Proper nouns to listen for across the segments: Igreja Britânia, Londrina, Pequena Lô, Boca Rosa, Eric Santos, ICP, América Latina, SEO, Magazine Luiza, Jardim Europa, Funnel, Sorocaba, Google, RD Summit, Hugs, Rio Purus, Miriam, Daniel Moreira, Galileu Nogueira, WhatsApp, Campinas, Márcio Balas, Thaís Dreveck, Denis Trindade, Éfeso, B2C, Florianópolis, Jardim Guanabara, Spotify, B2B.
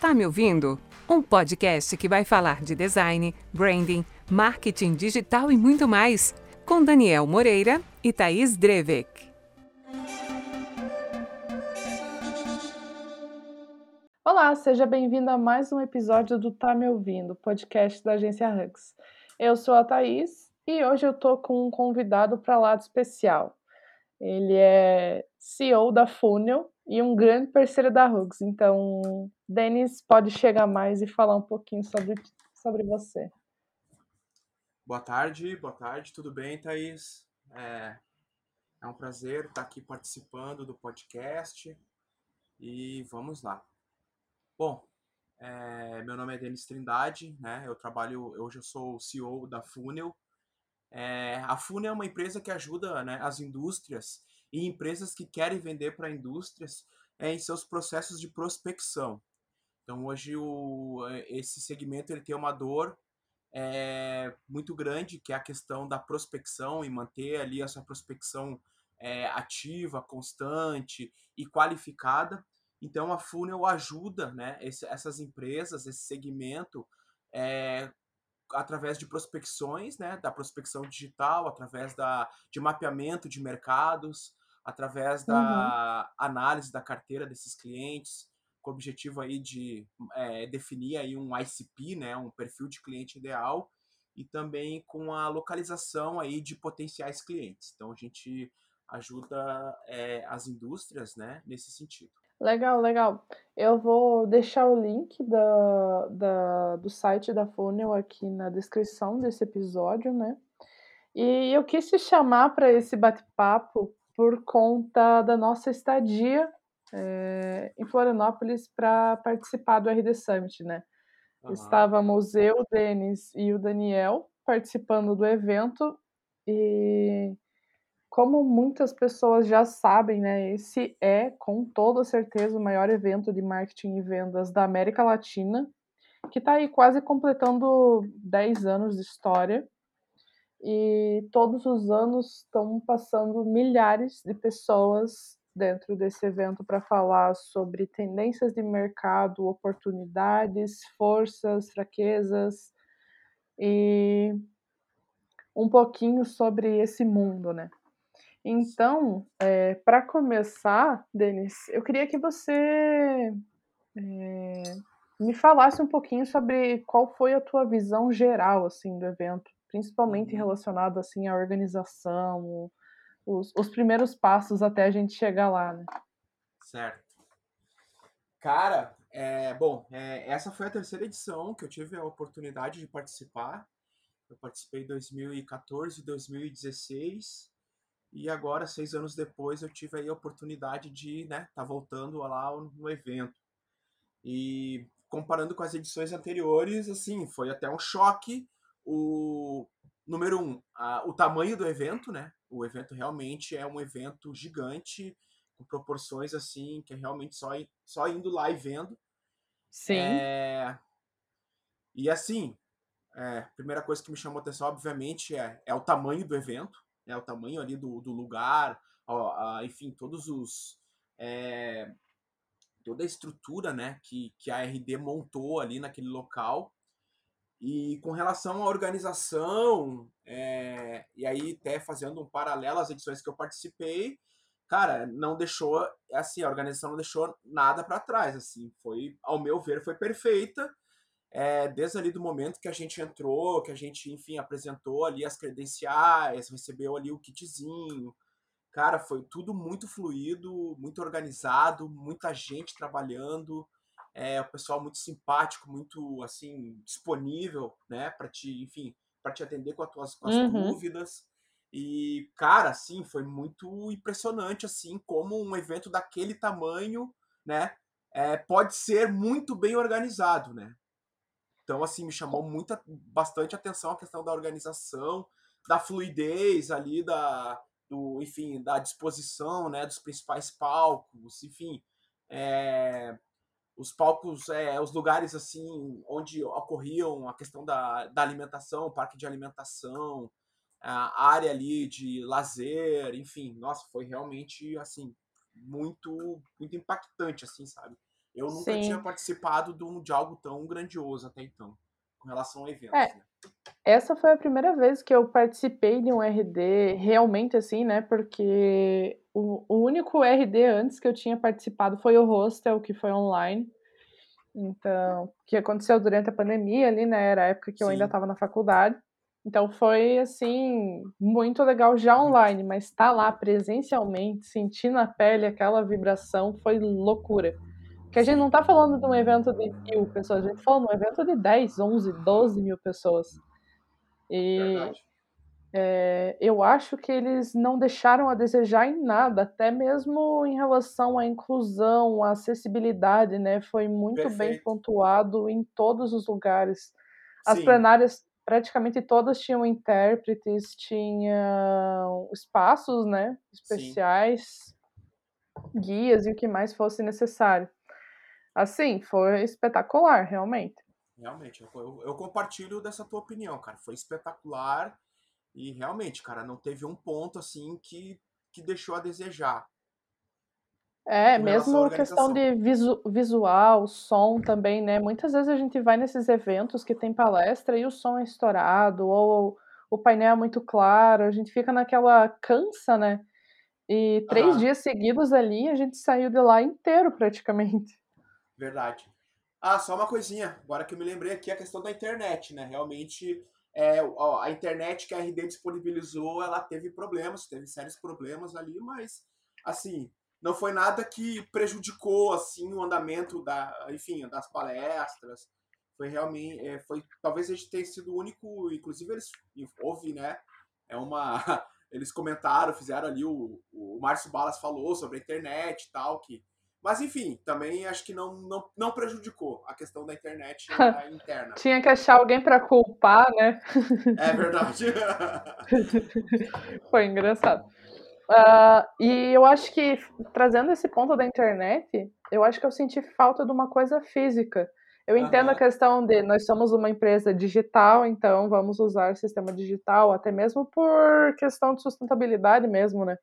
Tá me ouvindo? Um podcast que vai falar de design, branding, marketing digital e muito mais, com Daniel Moreira e Thaís Dreveck. Olá, seja bem-vindo a mais um episódio do Tá me ouvindo?, podcast da agência Hugs. Eu sou a Thaís e hoje eu tô com um convidado para lá de especial. Ele é CEO da Funnel e um grande parceiro da Hugs. Então, Denis, pode chegar mais e falar um pouquinho sobre você. Boa tarde. Tudo bem, Thaís? É um prazer estar aqui participando do podcast e vamos lá. Bom, meu nome é Denis Trindade, né? Hoje eu sou o CEO da Funnel. A Funnel é uma empresa que ajuda, né, as indústrias e empresas que querem vender para indústrias em seus processos de prospecção. Então, hoje, esse segmento ele tem uma dor muito grande, que é a questão da prospecção e manter ali essa prospecção ativa, constante e qualificada. Então, a Funnel ajuda, né, essas empresas, esse segmento, através de prospecções, né, da prospecção digital, através de mapeamento de mercados, através da análise da carteira desses clientes, com o objetivo aí de definir aí um ICP, né, um perfil de cliente ideal, e também com a localização aí de potenciais clientes. Então, a gente ajuda as indústrias, né, nesse sentido. Legal. Eu vou deixar o link do site da Funnel aqui na descrição desse episódio, né? E eu quis te chamar para esse bate-papo por conta da nossa estadia em Florianópolis para participar do RD Summit, né? Uhum. Estávamos eu, o Denis e o Daniel participando do evento e... Como muitas pessoas já sabem, né, esse é, com toda certeza, o maior evento de marketing e vendas da América Latina, que está aí quase completando 10 anos de história. E todos os anos estão passando milhares de pessoas dentro desse evento para falar sobre tendências de mercado, oportunidades, forças, fraquezas e um pouquinho sobre esse mundo, né? Então, para começar, Denis, eu queria que você me falasse um pouquinho sobre qual foi a tua visão geral assim, do evento, principalmente relacionado assim, à organização, os primeiros passos até a gente chegar lá. Né? Certo. Cara, essa foi a terceira edição que eu tive a oportunidade de participar. Eu participei em 2014 e 2016. E agora, 6 anos depois, eu tive aí a oportunidade de tá voltando lá no evento. E comparando com as edições anteriores, assim, foi até um choque. Número 1, o tamanho do evento, né? O evento realmente é um evento gigante, com proporções, assim, que é realmente só indo lá e vendo. Sim. E, assim, a primeira coisa que me chamou a atenção, obviamente, é o tamanho do evento. Né, o tamanho ali do lugar, enfim, toda a estrutura, né, que a RD montou ali naquele local. E com relação à organização, e aí até fazendo um paralelo às edições que eu participei, cara, a organização não deixou nada para trás, assim, ao meu ver, foi perfeita. Desde ali do momento que a gente entrou, que a gente, enfim, apresentou ali as credenciais, recebeu ali o kitzinho, cara, foi tudo muito fluido, muito organizado, muita gente trabalhando, o pessoal muito simpático, muito, assim, disponível, né, para te atender com as dúvidas, e, cara, assim, foi muito impressionante, assim, como um evento daquele tamanho, né, pode ser muito bem organizado, né. Então, assim, me chamou bastante atenção a questão da organização, da fluidez ali, da disposição, né, dos principais palcos, enfim, os palcos, os lugares, assim, onde ocorriam a questão da alimentação, o parque de alimentação, a área ali de lazer, enfim, nossa, foi realmente, assim, muito, muito impactante, assim, sabe? Eu nunca tinha participado de algo tão grandioso até então, com relação a eventos. Né? Essa foi a primeira vez que eu participei de um RD realmente assim, né? Porque o único RD antes que eu tinha participado foi o Hostel, que foi online. Então, que aconteceu durante a pandemia ali, né? Era a época que eu ainda estava na faculdade. Então foi, assim, muito legal já online, mas estar lá presencialmente, sentir na pele aquela vibração, foi loucura. Porque a gente não tá falando de um evento de 1.000 pessoas, a gente fala de um evento de 10, 11, 12 mil pessoas. E eu acho que eles não deixaram a desejar em nada, até mesmo em relação à inclusão, à acessibilidade, né? Foi muito bem pontuado em todos os lugares. As plenárias, praticamente todas tinham intérpretes, tinham espaços, né, especiais, guias e o que mais fosse necessário. Assim, foi espetacular, realmente. Realmente, eu compartilho dessa tua opinião, cara. Foi espetacular e realmente, cara, não teve um ponto, assim, que deixou a desejar. É, mesmo questão de visual, som também, né? Muitas vezes a gente vai nesses eventos que tem palestra e o som é estourado, ou o painel é muito claro, a gente fica naquela cansa, né? E 3 dias seguidos ali, a gente saiu de lá inteiro, praticamente. Verdade. Ah, só uma coisinha, agora que eu me lembrei aqui, a questão da internet, né? Realmente, a internet que a RD disponibilizou, ela teve sérios problemas ali, mas, assim... Não foi nada que prejudicou, assim, o andamento das palestras. Foi realmente... talvez a gente tenha sido o único... Inclusive, houve, né? Eles comentaram, fizeram ali... O Márcio Balas falou sobre a internet e tal. Mas, enfim, também acho que não prejudicou a questão da internet interna. Tinha que achar alguém para culpar, né? É verdade. Foi engraçado. E eu acho que, trazendo esse ponto da internet, eu acho que eu senti falta de uma coisa física. Eu entendo a questão de nós somos uma empresa digital, então vamos usar sistema digital, até mesmo por questão de sustentabilidade mesmo, né?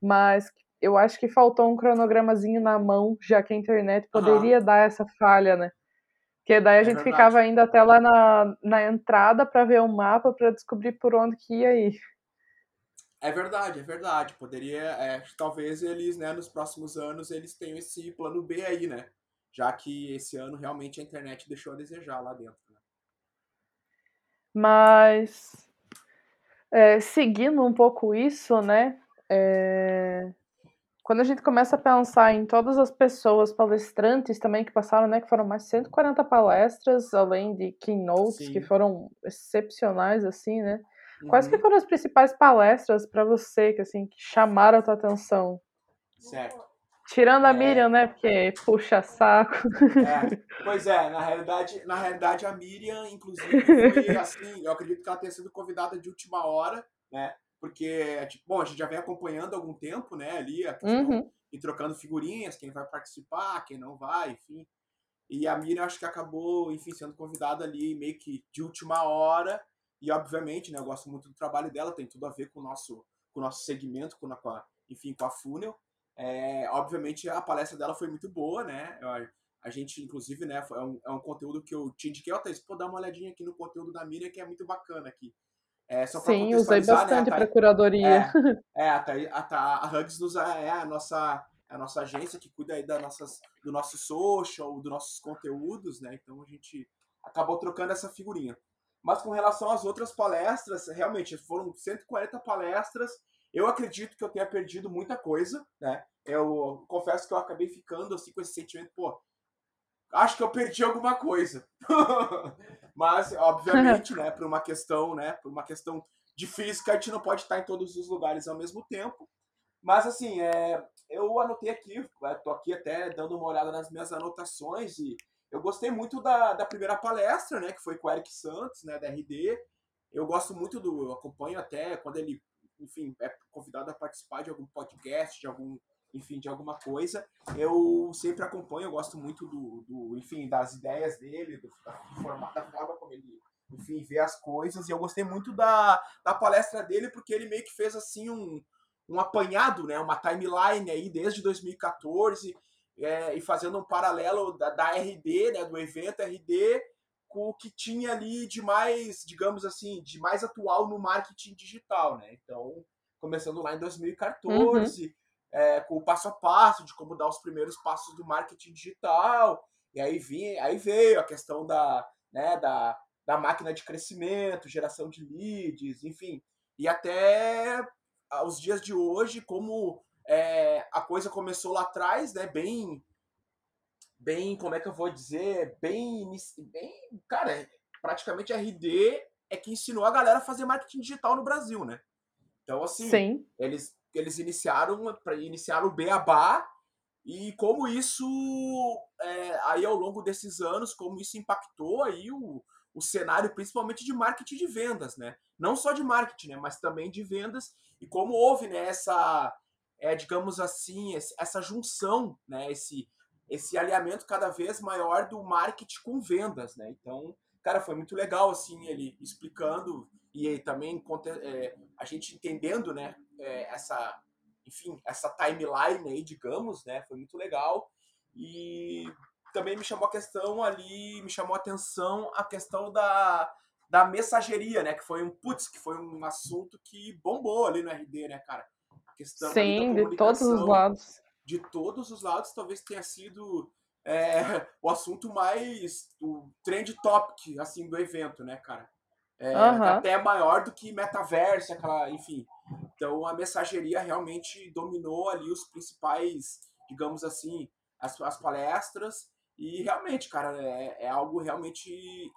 Mas eu acho que faltou um cronogramazinho na mão, já que a internet poderia dar essa falha, né? Porque daí a gente ficava indo até lá na entrada para ver o mapa, para descobrir por onde que ia ir. É verdade. Poderia, talvez eles, né, nos próximos anos, eles tenham esse plano B aí, né? Já que esse ano realmente a internet deixou a desejar lá dentro. Né? Mas, seguindo um pouco isso, né? Quando a gente começa a pensar em todas as pessoas palestrantes também que passaram, né? Que foram mais de 140 palestras, além de keynotes, que foram excepcionais, assim, né? Quais que foram as principais palestras para você que chamaram a tua atenção? Certo. Tirando a Miriam, né? Porque puxa saco. Pois é, na realidade a Miriam, inclusive, foi assim, eu acredito que ela tenha sido convidada de última hora, né? Porque, a gente já vem acompanhando há algum tempo, né? Ali a questão, e trocando figurinhas, quem vai participar, quem não vai, enfim. E a Miriam acho que acabou, enfim, sendo convidada ali meio que de última hora. E, obviamente, né, eu gosto muito do trabalho dela, tem tudo a ver com o nosso segmento, com a Funnel. Obviamente, a palestra dela foi muito boa, né? A gente, inclusive, né, é um conteúdo que eu te indiquei. Thaís, pô, dá uma olhadinha aqui no conteúdo da Miriam, que é muito bacana aqui. Só sim, usei bastante, né, a curadoria. A Hugs é a nossa agência que cuida aí do nosso social, dos nossos conteúdos, né? Então, a gente acabou trocando essa figurinha. Mas com relação às outras palestras, realmente, foram 140 palestras. Eu acredito que eu tenha perdido muita coisa, né? Eu confesso que eu acabei ficando assim com esse sentimento, pô, acho que eu perdi alguma coisa. Mas, obviamente, né, por uma questão de física, a gente não pode estar em todos os lugares ao mesmo tempo. Mas, assim, eu anotei aqui, estou aqui até dando uma olhada nas minhas anotações e... Eu gostei muito da primeira palestra, né, que foi com o Eric Santos, né, da RD. Eu gosto muito eu acompanho até quando ele, enfim, é convidado a participar de algum podcast, de alguma coisa. Eu sempre acompanho, eu gosto muito enfim, das ideias dele, da forma como ele, enfim, vê as coisas. E eu gostei muito da palestra dele, porque ele meio que fez, assim, um apanhado, né, uma timeline aí desde 2014... e fazendo um paralelo da RD, né, do evento RD, com o que tinha ali de mais, digamos assim, de mais atual no marketing digital, né? Então, começando lá em 2014, uhum. Com o passo a passo de como dar os primeiros passos do marketing digital, e aí veio a questão da máquina de crescimento, geração de leads, enfim, e até aos dias de hoje, como a coisa começou lá atrás, né, bem, como é que eu vou dizer, bem, cara, praticamente RD é que ensinou a galera a fazer marketing digital no Brasil, né? Então, assim, sim. Eles iniciaram o Beabá, e como isso, aí ao longo desses anos, como isso impactou aí o cenário, principalmente de marketing de vendas, né? Não só de marketing, né? Mas também de vendas. E como houve, né, essa, digamos assim, essa junção, né? Esse alinhamento cada vez maior do marketing com vendas, né? Então, cara, foi muito legal, assim, ele explicando e também a gente entendendo, né? Essa timeline aí, digamos, né? Foi muito legal. E também me chamou a atenção a questão da mensageria, né? Que foi um assunto que bombou ali no RD, né, cara? A questão sim, de todos os lados. De todos os lados, talvez tenha sido o assunto mais, o trend topic, assim, do evento, né, cara? Uhum. Até maior do que metaverso, enfim. Então, a mensageria realmente dominou ali os principais, digamos assim, as palestras. E realmente, cara, é algo realmente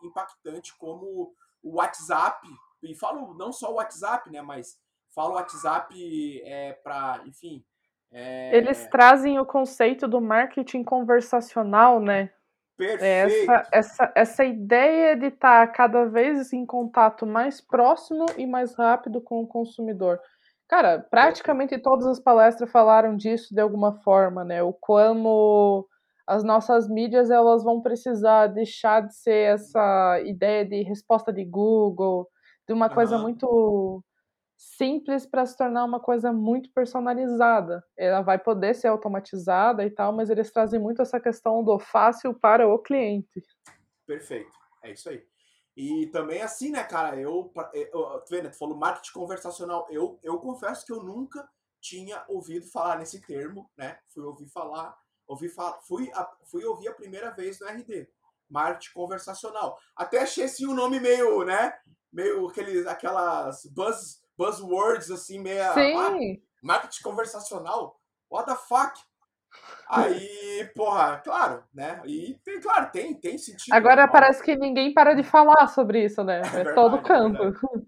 impactante como o WhatsApp, e falo não só o WhatsApp, né, mas falo o WhatsApp para, enfim... Eles trazem o conceito do marketing conversacional, né? Perfeito! Essa ideia de estar cada vez em contato mais próximo e mais rápido com o consumidor. Cara, praticamente todas as palestras falaram disso de alguma forma, né? O como as nossas mídias elas vão precisar deixar de ser essa ideia de resposta de Google, de uma coisa muito simples para se tornar uma coisa muito personalizada. Ela vai poder ser automatizada e tal, mas eles trazem muito essa questão do fácil para o cliente. Perfeito, é isso aí. E também assim, né, cara, tu falou marketing conversacional, eu confesso que eu nunca tinha ouvido falar nesse termo, né, fui ouvir a primeira vez no RD, marketing conversacional, até achei assim um nome meio, né, meio aquelas buzzwords assim, meio, marketing conversacional, what the fuck? Aí, porra, claro, né? E tem sentido. Agora parece que ninguém para de falar sobre isso, né? É verdade, todo canto.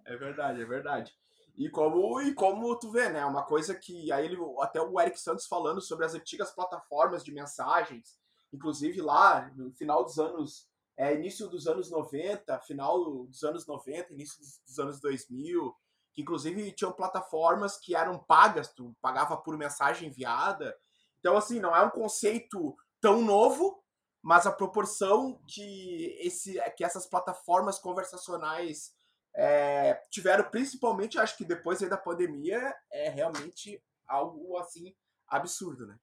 É verdade. E como tu vê, né? Uma coisa que aí até o Eric Santos falando sobre as antigas plataformas de mensagens, inclusive lá no final dos anos, início dos anos 90, final dos anos 90, início dos anos 2000, que inclusive tinham plataformas que eram pagas, tu pagava por mensagem enviada. Então, assim, não é um conceito tão novo, mas a proporção que essas plataformas conversacionais tiveram, principalmente, acho que depois aí da pandemia, é realmente algo, assim, absurdo, né?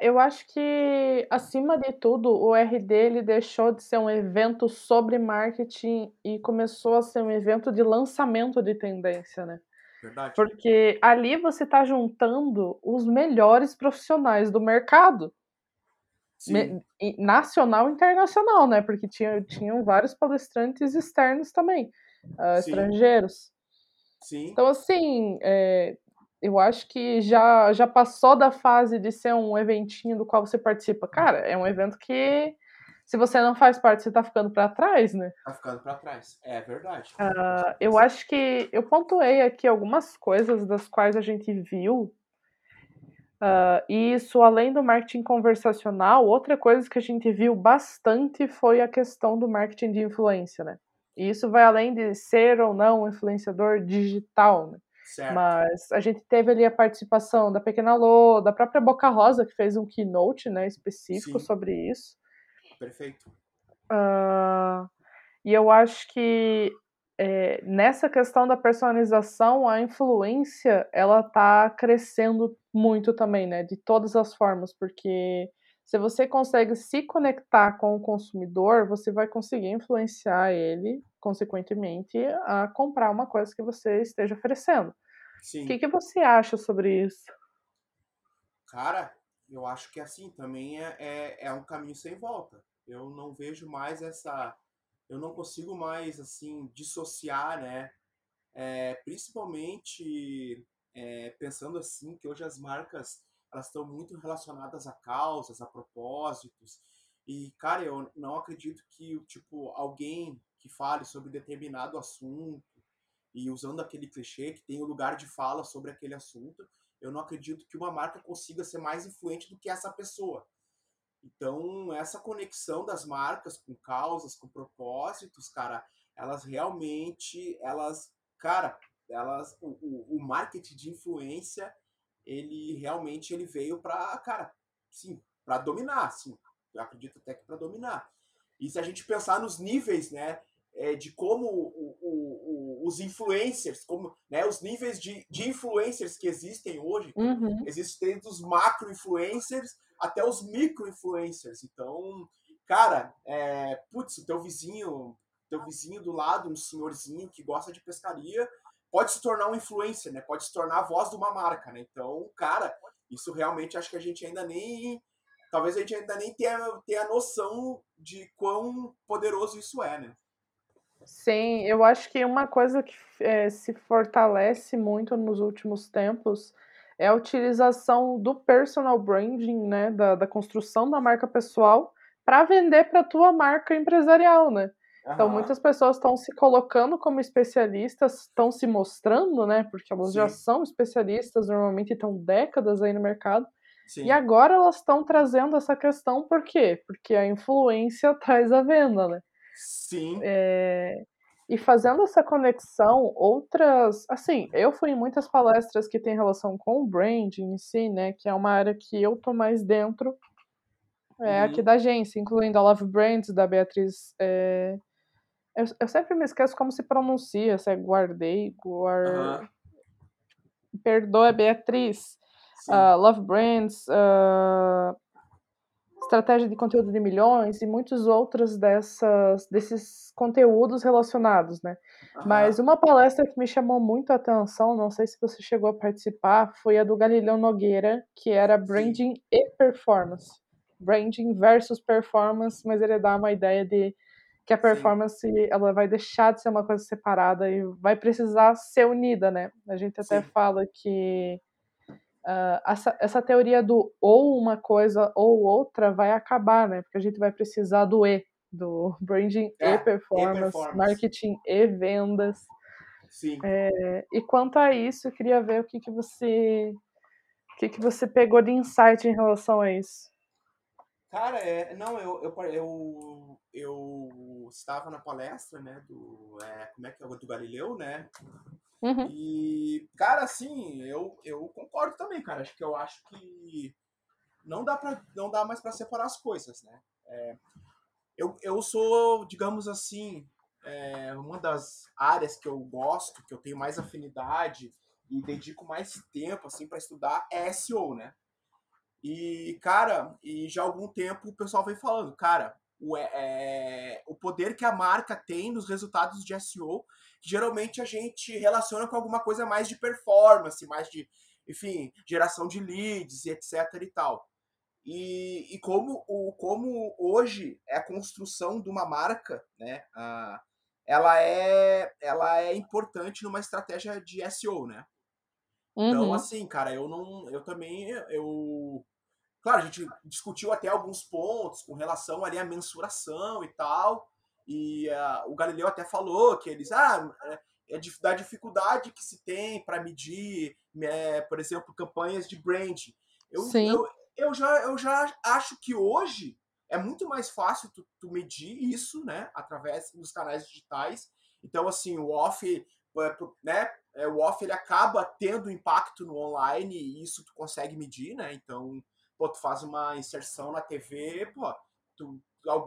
Eu acho que, acima de tudo, o RD ele deixou de ser um evento sobre marketing e começou a ser um evento de lançamento de tendência, né? Verdade. Porque ali você está juntando os melhores profissionais do mercado, nacional e internacional, né? Porque tinham vários palestrantes externos também, estrangeiros. Sim. Então, assim, eu acho que já passou da fase de ser um eventinho do qual você participa. Cara, é um evento que, se você não faz parte, você tá ficando para trás, né? Tá ficando para trás, é verdade. Eu acho que eu pontuei aqui algumas coisas das quais a gente viu. E isso, além do marketing conversacional, outra coisa que a gente viu bastante foi a questão do marketing de influência, né? E isso vai além de ser ou não um influenciador digital, né? Certo. Mas a gente teve ali a participação da Pequena Lô, da própria Boca Rosa, que fez um keynote, né, específico sim. sobre isso. Perfeito. E eu acho que nessa questão da personalização, a influência, ela tá crescendo muito também, né? De todas as formas, porque se você consegue se conectar com o consumidor, você vai conseguir influenciar ele, consequentemente, a comprar uma coisa que você esteja oferecendo. Sim. O que você acha sobre isso? Cara, eu acho que assim, também é um caminho sem volta. Eu não vejo mais essa... Eu não consigo mais, assim, dissociar, né? Principalmente pensando assim, que hoje as marcas, elas estão muito relacionadas a causas, a propósitos. E, cara, eu não acredito que, tipo, alguém que fale sobre determinado assunto e usando aquele clichê que tem o lugar de fala sobre aquele assunto, eu não acredito que uma marca consiga ser mais influente do que essa pessoa. Então, essa conexão das marcas com causas, com propósitos, cara, o marketing de influência, ele veio para dominar, sim. Eu acredito até que para dominar. E se a gente pensar nos níveis, né, de como os influencers, como, né, os níveis de influencers que existem hoje, existem dos macro-influencers até os micro-influencers. Então, cara, o teu vizinho do lado, um senhorzinho que gosta de pescaria, pode se tornar um influencer, né? Pode se tornar a voz de uma marca, né? Então, cara, isso realmente acho que a gente ainda nem... Talvez a gente ainda nem tenha noção de quão poderoso isso é, né? Sim, eu acho que uma coisa que se fortalece muito nos últimos tempos é a utilização do personal branding, né, da construção da marca pessoal para vender para a tua marca empresarial, né? Então, muitas pessoas estão se colocando como especialistas, estão se mostrando, né, porque elas já são especialistas, normalmente estão décadas aí no mercado. Sim. E agora elas estão trazendo essa questão, por quê? Porque a influência traz a venda, né? Sim. E fazendo essa conexão, outras... Assim, eu fui em muitas palestras que tem relação com o branding em si, né? Que é uma área que eu tô mais dentro aqui da agência, incluindo a Love Brands, da Beatriz. Eu sempre me esqueço como se pronuncia, se é Perdoa, Beatriz. Love Brands... Estratégia de conteúdo de milhões e muitos outros desses conteúdos relacionados, né? Mas uma palestra que me chamou muito a atenção, não sei se você chegou a participar, foi a do Galileu Nogueira, que era branding e performance. Branding versus performance, mas ele dá uma ideia de que a performance ela vai deixar de ser uma coisa separada e vai precisar ser unida, né? A gente até fala que... essa teoria do ou uma coisa ou outra vai acabar, né? Porque a gente vai precisar do branding e performance, marketing e vendas. Sim. E quanto a isso, eu queria ver o que você pegou de insight em relação a isso. Cara, eu estava na palestra, né, do Galileu, né? E, cara, assim, eu concordo também, cara. Acho que não dá mais pra separar as coisas, né? Eu sou, digamos assim, uma das áreas que eu gosto, que eu tenho mais afinidade e dedico mais tempo, assim, pra estudar é SEO, né? E, cara, já há algum tempo o pessoal vem falando, cara, o poder que a marca tem nos resultados de SEO, que geralmente a gente relaciona com alguma coisa mais de performance, mais de, enfim, geração de leads, etc e tal. E como hoje a construção de uma marca, né, ela é importante numa estratégia de SEO, né? Então, assim, cara, claro, a gente discutiu até alguns pontos com relação ali à mensuração e tal, e o Galileu até falou que eles, da dificuldade que se tem para medir, por exemplo, campanhas de branding. Eu já acho que hoje é muito mais fácil tu medir isso, né, através dos canais digitais. Então, assim, o off, né, o off ele acaba tendo impacto no online e isso tu consegue medir, né, então... Pô, tu faz uma inserção na TV, pô,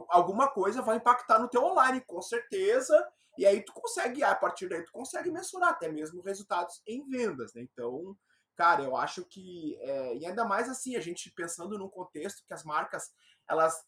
alguma coisa vai impactar no teu online, com certeza, E aí tu consegue, a partir daí, tu consegue mensurar até mesmo resultados em vendas, né? Então, cara, eu acho que... e ainda mais assim, a gente pensando num contexto que as marcas, elas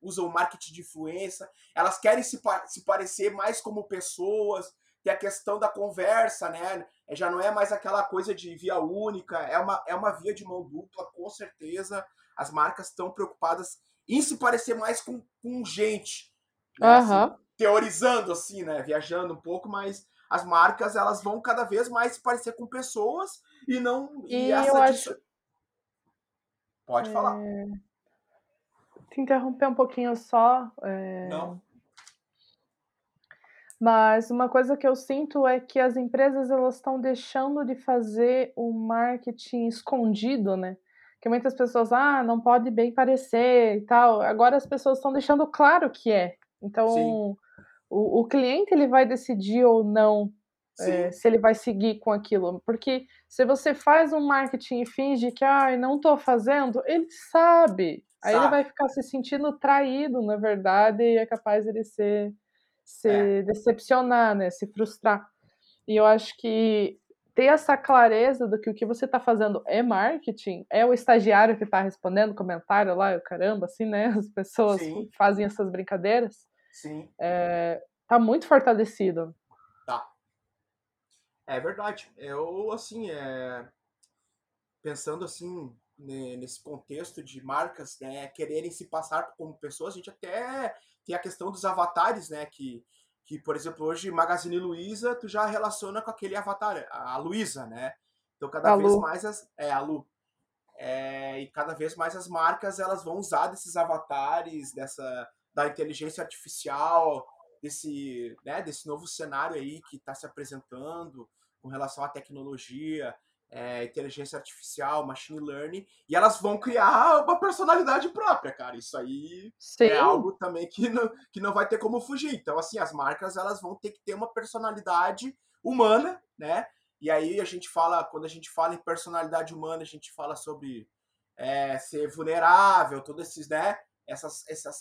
usam marketing de influência, elas querem se parecer mais como pessoas, tem a questão da conversa, né? Já não é mais aquela coisa de via única, é uma via de mão dupla, com certeza. As marcas estão preocupadas em se parecer mais com gente, né? Uhum. Assim, teorizando, assim, né? Viajando um pouco, mas as marcas, elas vão cada vez mais se parecer com pessoas e não... Pode falar. Te interromper um pouquinho só. Não. Mas uma coisa que eu sinto é que as empresas, elas estão deixando de fazer o marketing escondido, né? Porque muitas pessoas, não pode bem parecer e tal. Agora as pessoas estão deixando claro que é. Então, o cliente, ele vai decidir ou não se ele vai seguir com aquilo. Porque se você faz um marketing e finge que, não tô fazendo, ele sabe. Aí ele vai ficar se sentindo traído, na verdade, e é capaz de ele se decepcionar, né? Se frustrar. E eu acho que ter essa clareza do que o que você está fazendo é marketing, é o estagiário que está respondendo comentário lá, caramba, assim, né? As pessoas fazem essas brincadeiras. Sim. Tá muito fortalecido. Tá. É verdade. Eu, assim, pensando assim, nesse contexto de marcas, né, quererem se passar como pessoas, a gente até tem a questão dos avatares, né, que por exemplo, hoje Magazine Luiza, tu já relaciona com aquele avatar, a Luiza, né? Então cada vez mais a Lu. E cada vez mais as marcas, elas vão usar desses avatares, da inteligência artificial, desse novo cenário aí que está se apresentando com relação à tecnologia, inteligência artificial, machine learning, e elas vão criar uma personalidade própria, cara. Isso aí é algo também que não vai ter como fugir. Então, assim, as marcas, elas vão ter que ter uma personalidade humana, né? E aí a gente fala, quando a gente fala em personalidade humana, a gente fala sobre ser vulnerável, todos esses, né? Essas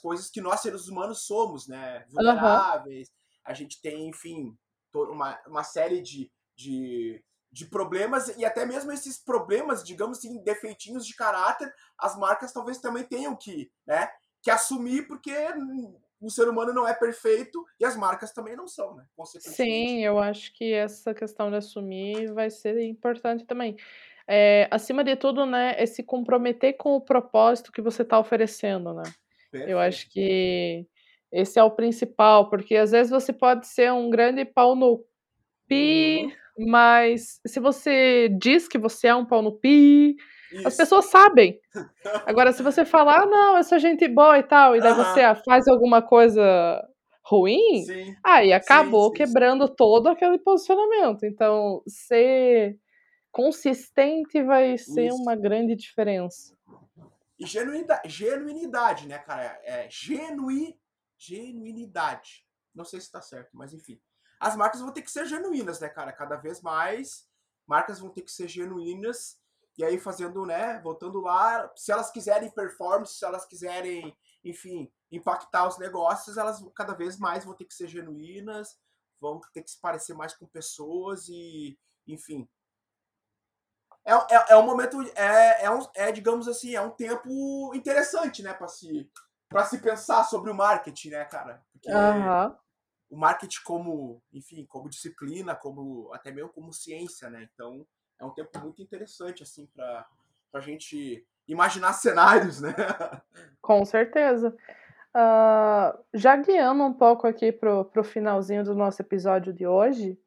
coisas que nós seres humanos somos, né? Vulneráveis. Uhum. A gente tem, enfim, uma série de problemas, e até mesmo esses problemas, digamos assim, defeitinhos de caráter, as marcas talvez também tenham que assumir, porque o ser humano não é perfeito e as marcas também não são, né? Sim, eu acho que essa questão de assumir vai ser importante também. Acima de tudo, né, é se comprometer com o propósito que você está oferecendo, né? Perfeito. Eu acho que esse é o principal, porque às vezes você pode ser um grande pau no pi, mas se você diz que você é um pau no pi, as pessoas sabem. Agora, se você falar, não, eu sou gente boa e tal, e daí você faz alguma coisa ruim, aí acabou quebrando todo aquele posicionamento. Então, ser consistente vai ser uma grande diferença. E genuinidade, né, cara? Genuinidade. Não sei se tá certo, mas enfim. As marcas vão ter que ser genuínas, né, cara? Cada vez mais, marcas vão ter que ser genuínas, e aí fazendo, né, voltando lá, se elas quiserem performance, se elas quiserem, enfim, impactar os negócios, elas cada vez mais vão ter que ser genuínas, vão ter que se parecer mais com pessoas e, enfim. É um momento, digamos assim, é um tempo interessante, né, pra se pensar sobre o marketing, né, cara? Porque... Uhum. O marketing como, enfim, como disciplina, como até mesmo como ciência, né? Então, é um tempo muito interessante, assim, pra gente imaginar cenários, né? Com certeza. Já guiando um pouco aqui pro finalzinho do nosso episódio de hoje,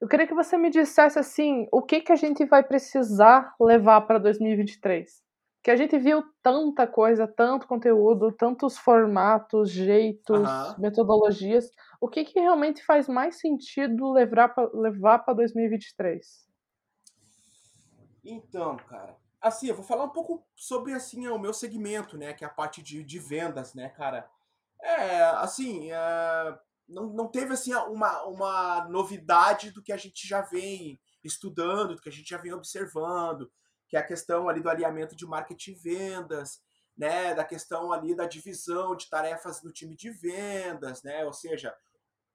eu queria que você me dissesse, assim, o que a gente vai precisar levar para 2023? Porque a gente viu tanta coisa, tanto conteúdo, tantos formatos, jeitos, metodologias. O que realmente faz mais sentido levar para 2023? Então, cara, assim, eu vou falar um pouco sobre, assim, o meu segmento, né? Que é a parte de vendas, né, cara? Não teve, assim, uma novidade do que a gente já vem estudando, do que a gente já vem observando, que é a questão ali do alinhamento de marketing e vendas, né, da questão ali da divisão de tarefas no time de vendas, né? Ou seja,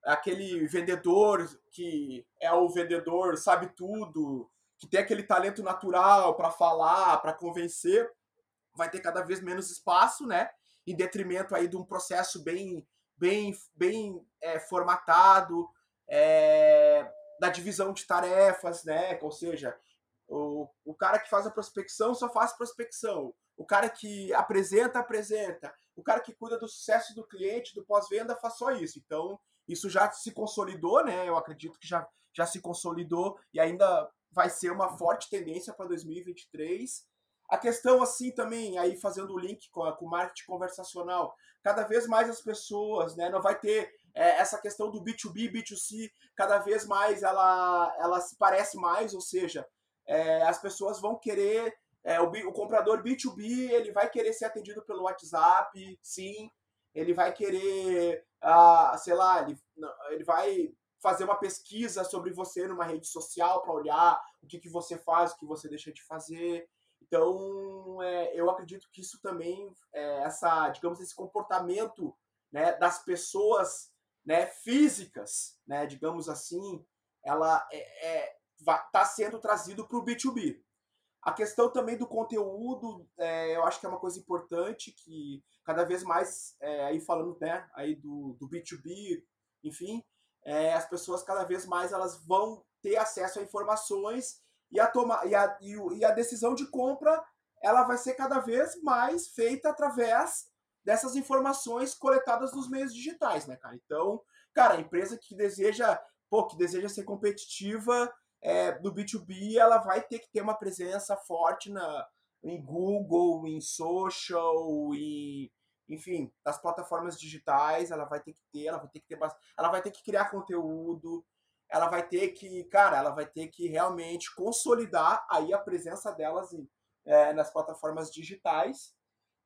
aquele vendedor que é o vendedor, sabe tudo, que tem aquele talento natural para falar, para convencer, vai ter cada vez menos espaço, né? Em detrimento aí de um processo bem formatado, da divisão de tarefas, né? Ou seja, o cara que faz a prospecção só faz prospecção. O cara que apresenta. O cara que cuida do sucesso do cliente, do pós-venda, faz só isso. Então, isso já se consolidou, né? Eu acredito que já se consolidou e ainda vai ser uma forte tendência para 2023. A questão, assim, também, aí fazendo o link com o marketing conversacional, cada vez mais as pessoas, né? Não vai ter essa questão do B2B, B2C, cada vez mais ela se parece mais, ou seja, as pessoas vão querer... O comprador B2B, ele vai querer ser atendido pelo WhatsApp, sim. Ele vai querer, ele vai fazer uma pesquisa sobre você numa rede social para olhar o que você faz, o que você deixa de fazer. Então, eu acredito que isso também, esse comportamento, né, das pessoas, né, físicas, né, digamos assim, ela tá sendo trazido para o B2B. A questão também do conteúdo, eu acho que é uma coisa importante, que cada vez mais, aí falando, né, aí do B2B, enfim, as pessoas cada vez mais elas vão ter acesso a informações e a decisão de compra ela vai ser cada vez mais feita através dessas informações coletadas nos meios digitais, né, cara? Então, cara, a empresa que deseja ser competitiva, do B2B, ela vai ter que ter uma presença forte em Google, em social, enfim, nas plataformas digitais, ela vai ter que criar conteúdo, ela vai ter que realmente consolidar aí a presença delas nas plataformas digitais.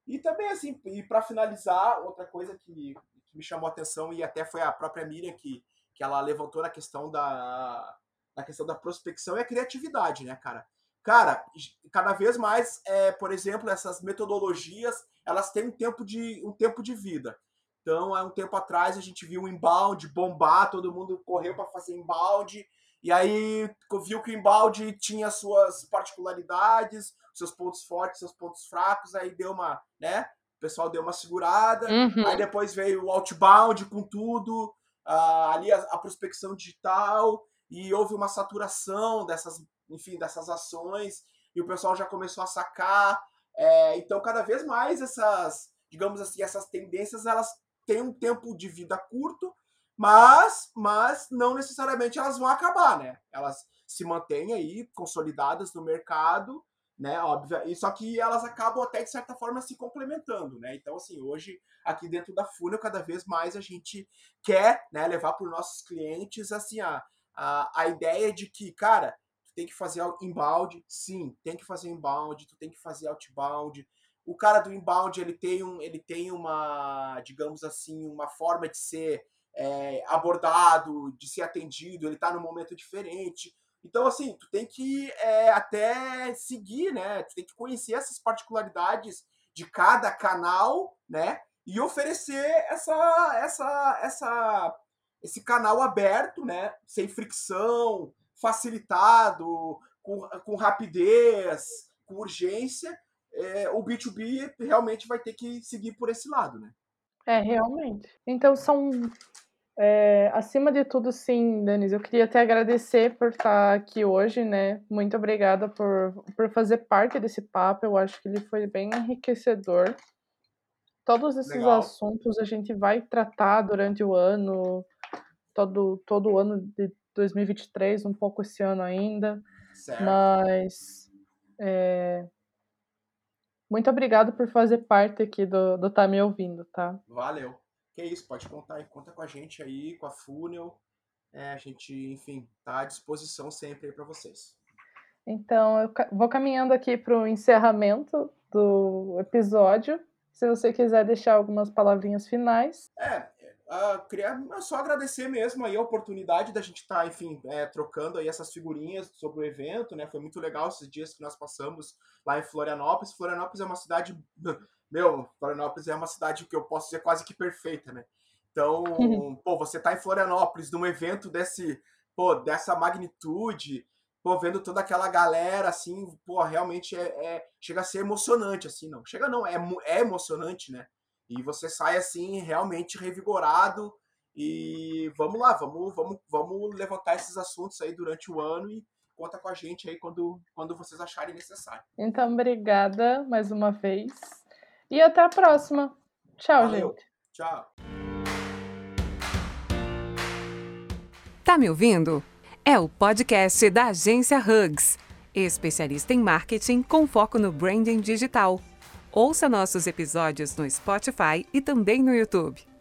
E também, assim, e para finalizar, outra coisa que me chamou a atenção, e até foi a própria Miriam que ela levantou na questão da prospecção e a criatividade, né, cara? Cara, cada vez mais, por exemplo, essas metodologias, elas têm um tempo de vida. Então, há um tempo atrás, a gente viu o inbound bombar, todo mundo correu para fazer inbound, e aí viu que o inbound tinha suas particularidades, seus pontos fortes, seus pontos fracos, aí deu uma, né? O pessoal deu uma segurada, Aí depois veio o outbound com tudo, ali a prospecção digital, e houve uma saturação dessas ações, e o pessoal já começou a sacar. Então, cada vez mais essas, digamos assim, essas tendências, elas têm um tempo de vida curto, mas não necessariamente elas vão acabar, né? Elas se mantêm aí, consolidadas no mercado, né? Óbvio, e só que elas acabam até, de certa forma, se complementando, né? Então, assim, hoje, aqui dentro da Funnel, cada vez mais a gente quer, né, levar para os nossos clientes, assim, a ideia de que, cara, tu tem que fazer inbound, sim, tem que fazer inbound, tu tem que fazer outbound. O cara do inbound, ele tem uma, digamos assim, uma forma de ser abordado, de ser atendido, ele tá num momento diferente. Então, assim, tu tem que até seguir, né? Tu tem que conhecer essas particularidades de cada canal, né? E oferecer esse canal aberto, né, sem fricção, facilitado, com rapidez, com urgência, o B2B realmente vai ter que seguir por esse lado, né? Realmente. Então, acima de tudo, sim, Denis, eu queria até agradecer por estar aqui hoje, né? Muito obrigada por fazer parte desse papo, eu acho que ele foi bem enriquecedor. Todos esses assuntos a gente vai tratar durante o ano, todo o ano de 2023, um pouco esse ano ainda, certo. Mas muito obrigado por fazer parte aqui do Tá Me Ouvindo, tá? Valeu, que isso, pode contar, conta com a gente aí, com a Funnel, a gente, enfim, tá à disposição sempre aí para vocês. Então, eu vou caminhando aqui pro encerramento do episódio, se você quiser deixar algumas palavrinhas finais. Queria só agradecer mesmo aí a oportunidade da gente estar, enfim, trocando aí essas figurinhas sobre o evento, né? Foi muito legal esses dias que nós passamos lá em Florianópolis. Florianópolis é uma cidade meu, Florianópolis é uma cidade que eu posso dizer quase que perfeita, né? Então, pô, você tá em Florianópolis, num evento desse, pô, dessa magnitude, pô, vendo toda aquela galera, assim, pô, realmente chega a ser emocionante, assim, não. Chega não, é emocionante, né? E você sai, assim, realmente revigorado e vamos lá, vamos levantar esses assuntos aí durante o ano e conta com a gente aí quando vocês acharem necessário. Então, obrigada mais uma vez e até a próxima. Tchau, valeu, gente. Tchau. Tá me ouvindo? É o podcast da agência Hugs, especialista em marketing com foco no branding digital. Ouça nossos episódios no Spotify e também no YouTube.